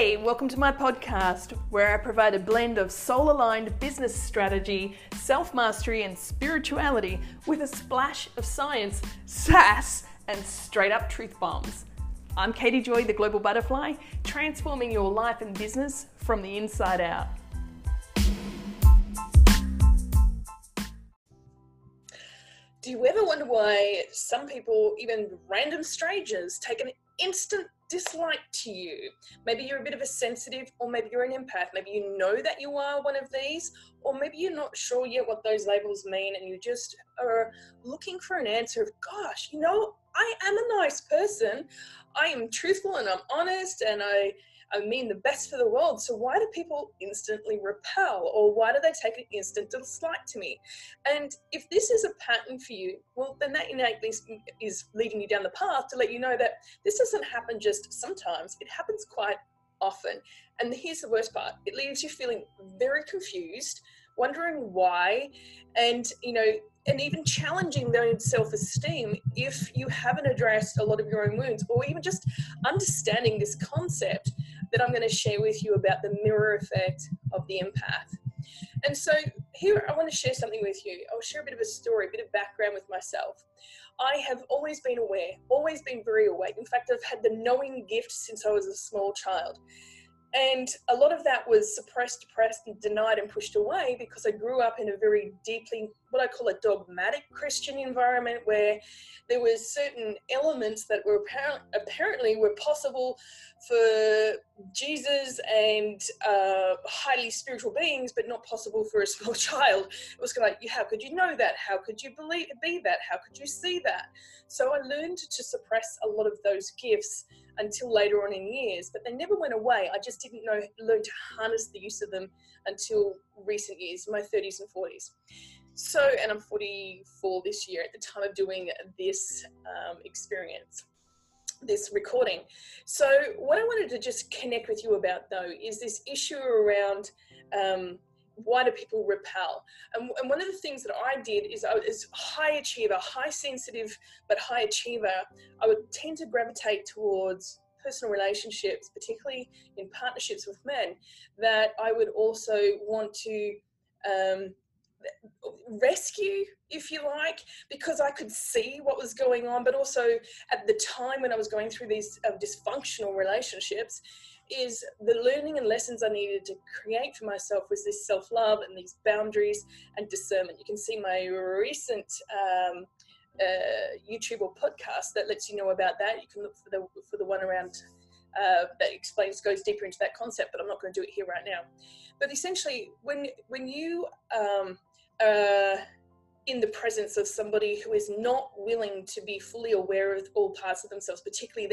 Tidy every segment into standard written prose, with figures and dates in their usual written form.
Hey, welcome to my podcast where I provide a blend of soul-aligned business strategy, self-mastery and spirituality with a splash of science, sass and straight-up truth bombs. I'm Katie Joy, the Global Butterfly, transforming your life and business from the inside out. Do you ever wonder why some people, even random strangers, take an instant dislike to you? Maybe you're a bit of a sensitive, or maybe you're an empath. Maybe you know that you are one of these, or maybe you're not sure yet what those labels mean and you just are looking for an answer of, gosh, you know, I am a nice person. I am truthful and I'm honest and I mean the best for the world. So why do people instantly repel, or why do they take an instant dislike to me? And if this is a pattern for you, well, then that innately is leading you down the path to let you know that this doesn't happen just sometimes. It happens quite often. And here's the worst part. It leaves you feeling very confused, wondering why, and even challenging their own self-esteem if you haven't addressed a lot of your own wounds, or even just understanding this concept that I'm going to share with you about the mirror effect of the empath. And so here I want to share something with you. I'll share a bit of a story, a bit of background with myself. I have always been aware, always been very awake. In fact, I've had the knowing gift since I was a small child. And a lot of that was suppressed, depressed, and denied and pushed away because I grew up in a very deeply, what I call a dogmatic Christian environment, where there were certain elements that were apparently were possible for Jesus and highly spiritual beings, but not possible for a small child. It was kind of like, how could you know that? How could you be that? How could you see that? So I learned to suppress a lot of those gifts until later on in years, but they never went away. I just didn't learn to harness the use of them until recent years, my 30s and 40s. So, and I'm 44 this year at the time of doing this experience, this recording. So what I wanted to just connect with you about, though, is this issue around why do people repel? And one of the things that I did is I was high achiever, high sensitive, but high achiever. I would tend to gravitate towards personal relationships, particularly in partnerships with men, that I would also want to rescue, if you like, because I could see what was going on. But also at the time when I was going through these dysfunctional relationships, is the learning and lessons I needed to create for myself was this self-love and these boundaries and discernment. You can see my recent YouTube or podcast that lets you know about that. You can look for the one around that goes deeper into that concept, but I'm not going to do it here right now. But essentially, when you in the presence of somebody who is not willing to be fully aware of all parts of themselves, particularly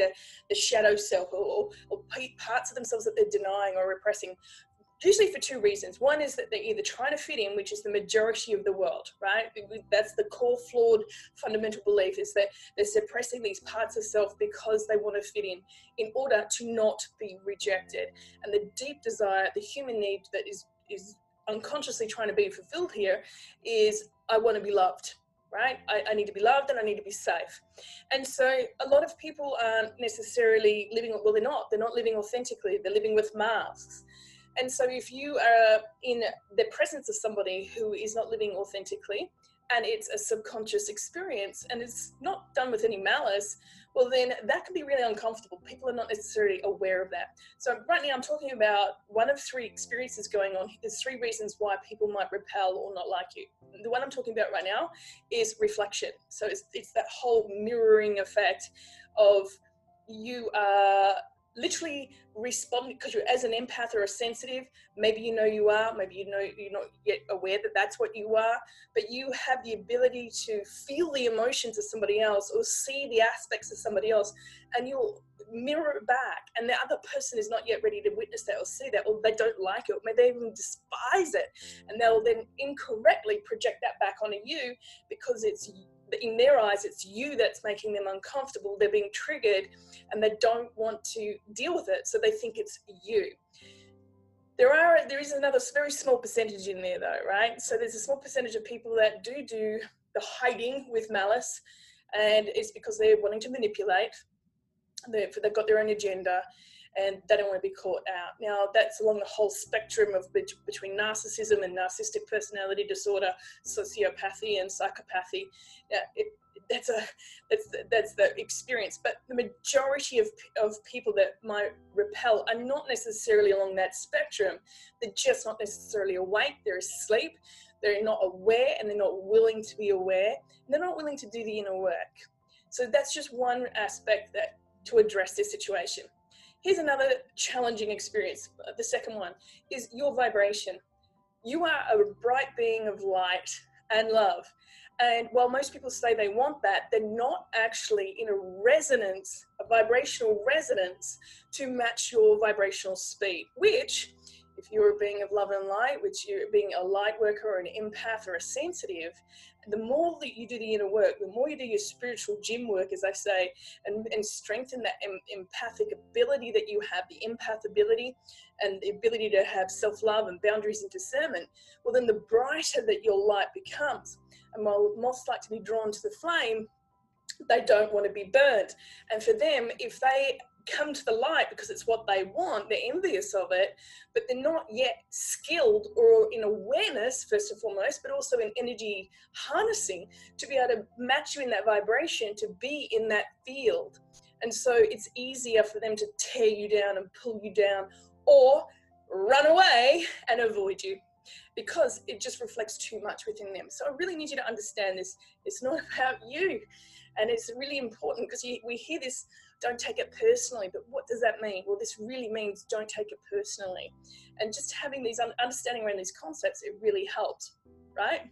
the shadow self or parts of themselves that they're denying or repressing, usually for two reasons. One is that they're either trying to fit in, which is the majority of the world, right? That's the core flawed fundamental belief, is that they're suppressing these parts of self because they want to fit in order to not be rejected. And the deep desire, the human need that is unconsciously trying to be fulfilled here is, I want to be loved, right? I need to be loved and I need to be safe. And so a lot of people aren't necessarily living, well, they're not living authentically, they're living with masks. And so if you are in the presence of somebody who is not living authentically, and it's a subconscious experience and it's not done with any malice, well, then that can be really uncomfortable. People are not necessarily aware of that. So right now I'm talking about one of three experiences going on. There's three reasons why people might repel or not like you. The one I'm talking about right now is reflection. So it's that whole mirroring effect of you are literally responding, because you're, as an empath or a sensitive, maybe you know you are, maybe you know you're not yet aware that that's what you are, but you have the ability to feel the emotions of somebody else or see the aspects of somebody else, and you'll mirror it back, and the other person is not yet ready to witness that or see that, or they don't like it, or maybe they even despise it, and they'll then incorrectly project that back onto you because it's, in their eyes, it's you that's making them uncomfortable. They're being triggered and they don't want to deal with it, so they think it's you. There is another very small percentage in there, though, right? So there's a small percentage of people that do the hiding with malice, and it's because they're wanting to manipulate, they've got their own agenda, and they don't want to be caught out. Now, that's along the whole spectrum of between narcissism and narcissistic personality disorder, sociopathy and psychopathy. Now, that's the experience. But the majority of people that might repel are not necessarily along that spectrum. They're just not necessarily awake. They're asleep. They're not aware, and they're not willing to be aware. And they're not willing to do the inner work. So that's just one aspect that to address this situation. Here's another challenging experience. The second one is your vibration. You are a bright being of light and love. And while most people say they want that, they're not actually in a resonance, a vibrational resonance to match your vibrational speed, which if you're a being of love and light, which you're being a light worker or an empath or a sensitive, the more that you do the inner work, the more you do your spiritual gym work, as I say, and strengthen that empathic ability that you have, the empath ability and the ability to have self-love and boundaries and discernment, well, then the brighter that your light becomes. And while moths like to be drawn to the flame, they don't want to be burnt. And for them, if they come to the light because it's what they want, they're envious of it, but they're not yet skilled or in awareness, first and foremost, but also in energy harnessing to be able to match you in that vibration, to be in that field. And so it's easier for them to tear you down and pull you down or run away and avoid you, because it just reflects too much within them. So I really need you to understand this. It's not about you. And it's really important, because we hear this, don't take it personally, but what does that mean? Well, this really means don't take it personally. And just having these understanding around these concepts, it really helps, right?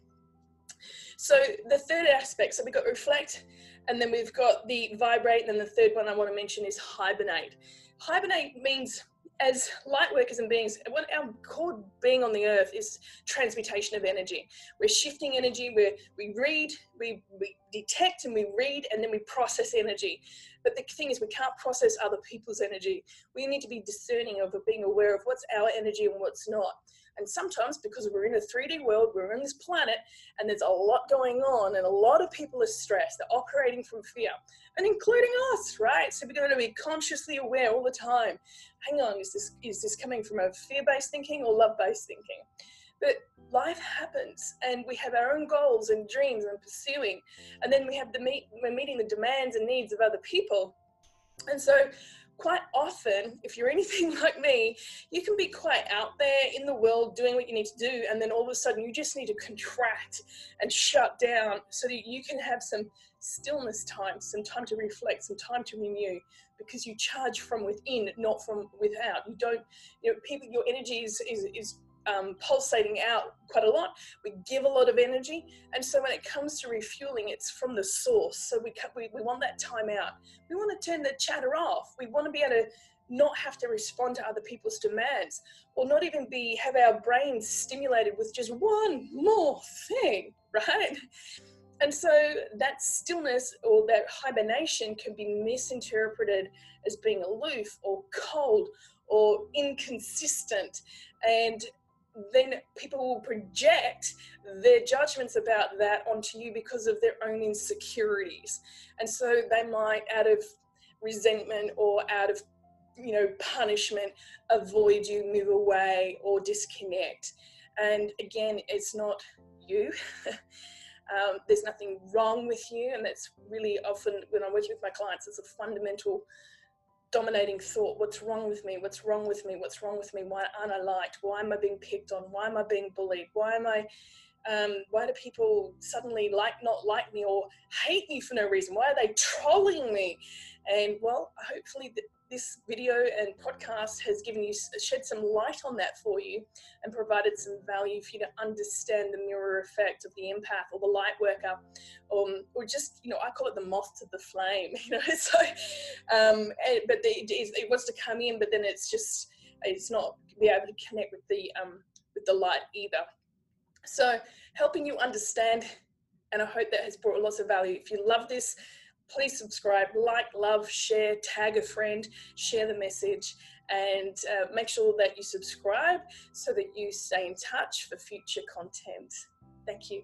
So the third aspect, so we've got reflect, and then we've got the vibrate, and then the third one I want to mention is hibernate. Hibernate means, as light workers and beings, what our core being on the earth is transmutation of energy. We're shifting energy, we read, we detect and we read, and then we process energy. But the thing is, we can't process other people's energy. We need to be discerning of being aware of what's our energy and what's not. And sometimes, because we're in a 3D world, we're on this planet, and there's a lot going on, and a lot of people are stressed, they're operating from fear, and including us, right? So we're going to be consciously aware all the time. Hang on, is this coming from a fear-based thinking or love-based thinking? But life happens, and we have our own goals and dreams and pursuing, and then we have we're meeting the demands and needs of other people. And so quite often, if you're anything like me, you can be quite out there in the world doing what you need to do, and then all of a sudden you just need to contract and shut down so that you can have some stillness time, some time to reflect, some time to renew, because you charge from within, not from without. You don't, people, your energy is pulsating out quite a lot. We give a lot of energy, and so when it comes to refueling, it's from the source. So we want that time out. We want to turn the chatter off. We want to be able to not have to respond to other people's demands, or not even have our brains stimulated with just one more thing, right? And so that stillness or that hibernation can be misinterpreted as being aloof or cold or inconsistent, and then people will project their judgments about that onto you because of their own insecurities. And so they might, out of resentment or out of punishment, avoid you, move away, or disconnect. And again, it's not you. There's nothing wrong with you, and that's really often when I'm working with my clients, it's a fundamental dominating thought. What's wrong with me? What's wrong with me? What's wrong with me? Why aren't I liked? Why am I being picked on? Why am I being bullied? Why am I? Why do people suddenly not like me or hate me for no reason? Why are they trolling me? And well, hopefully this video and podcast has shed some light on that for you, and provided some value for you to understand the mirror effect of the empath or the light worker, or just I call it the moth to the flame. So, but it wants to come in, but then it's not be able to connect with the light either. So, helping you understand, and I hope that has brought lots of value. If you love this, please subscribe, like, love, share, tag a friend, share the message, and make sure that you subscribe so that you stay in touch for future content. Thank you.